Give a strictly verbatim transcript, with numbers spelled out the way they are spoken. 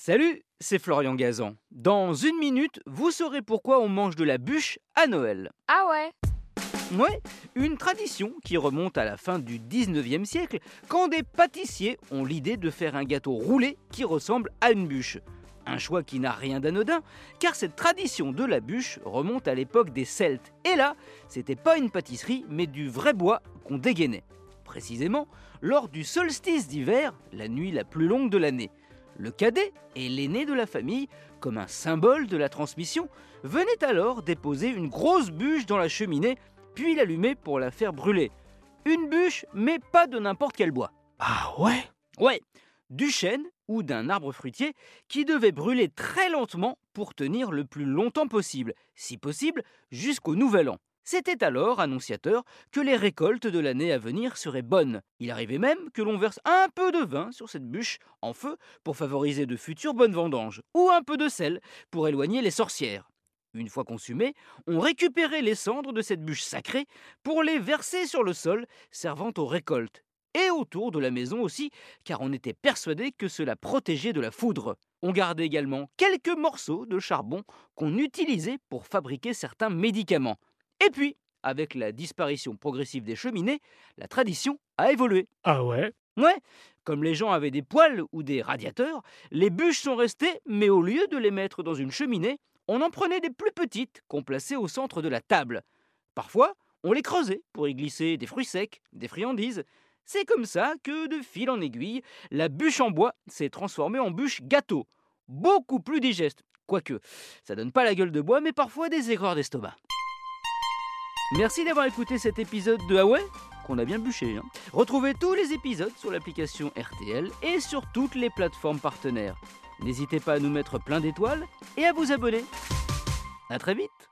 Salut, c'est Florian Gazan. Dans une minute, vous saurez pourquoi on mange de la bûche à Noël. Ah ouais? Ouais, une tradition qui remonte à la fin du dix-neuvième siècle, quand des pâtissiers ont l'idée de faire un gâteau roulé qui ressemble à une bûche. Un choix qui n'a rien d'anodin, car cette tradition de la bûche remonte à l'époque des Celtes. Et là, c'était pas une pâtisserie, mais du vrai bois qu'on dégainait. Précisément, lors du solstice d'hiver, la nuit la plus longue de l'année. Le cadet et l'aîné de la famille, comme un symbole de la transmission, venaient alors déposer une grosse bûche dans la cheminée, puis l'allumer pour la faire brûler. Une bûche, mais pas de n'importe quel bois. Ah ouais? Ouais, du chêne ou d'un arbre fruitier qui devait brûler très lentement pour tenir le plus longtemps possible, si possible jusqu'au nouvel an. C'était alors annonciateur que les récoltes de l'année à venir seraient bonnes. Il arrivait même que l'on verse un peu de vin sur cette bûche en feu pour favoriser de futures bonnes vendanges, ou un peu de sel pour éloigner les sorcières. Une fois consumées, on récupérait les cendres de cette bûche sacrée pour les verser sur le sol servant aux récoltes. Et autour de la maison aussi, car on était persuadé que cela protégeait de la foudre. On gardait également quelques morceaux de charbon qu'on utilisait pour fabriquer certains médicaments. Et puis, avec la disparition progressive des cheminées, la tradition a évolué. Ah ouais? Ouais, comme les gens avaient des poêles ou des radiateurs, les bûches sont restées, mais au lieu de les mettre dans une cheminée, on en prenait des plus petites qu'on plaçait au centre de la table. Parfois, on les creusait pour y glisser des fruits secs, des friandises. C'est comme ça que, de fil en aiguille, la bûche en bois s'est transformée en bûche gâteau, beaucoup plus digeste. Quoique, ça donne pas la gueule de bois, mais parfois des aigreurs d'estomac. Merci d'avoir écouté cet épisode de Ah ouais, qu'on a bien bûché. Hein. Retrouvez tous les épisodes sur l'application R T L et sur toutes les plateformes partenaires. N'hésitez pas à nous mettre plein d'étoiles et à vous abonner. À très vite.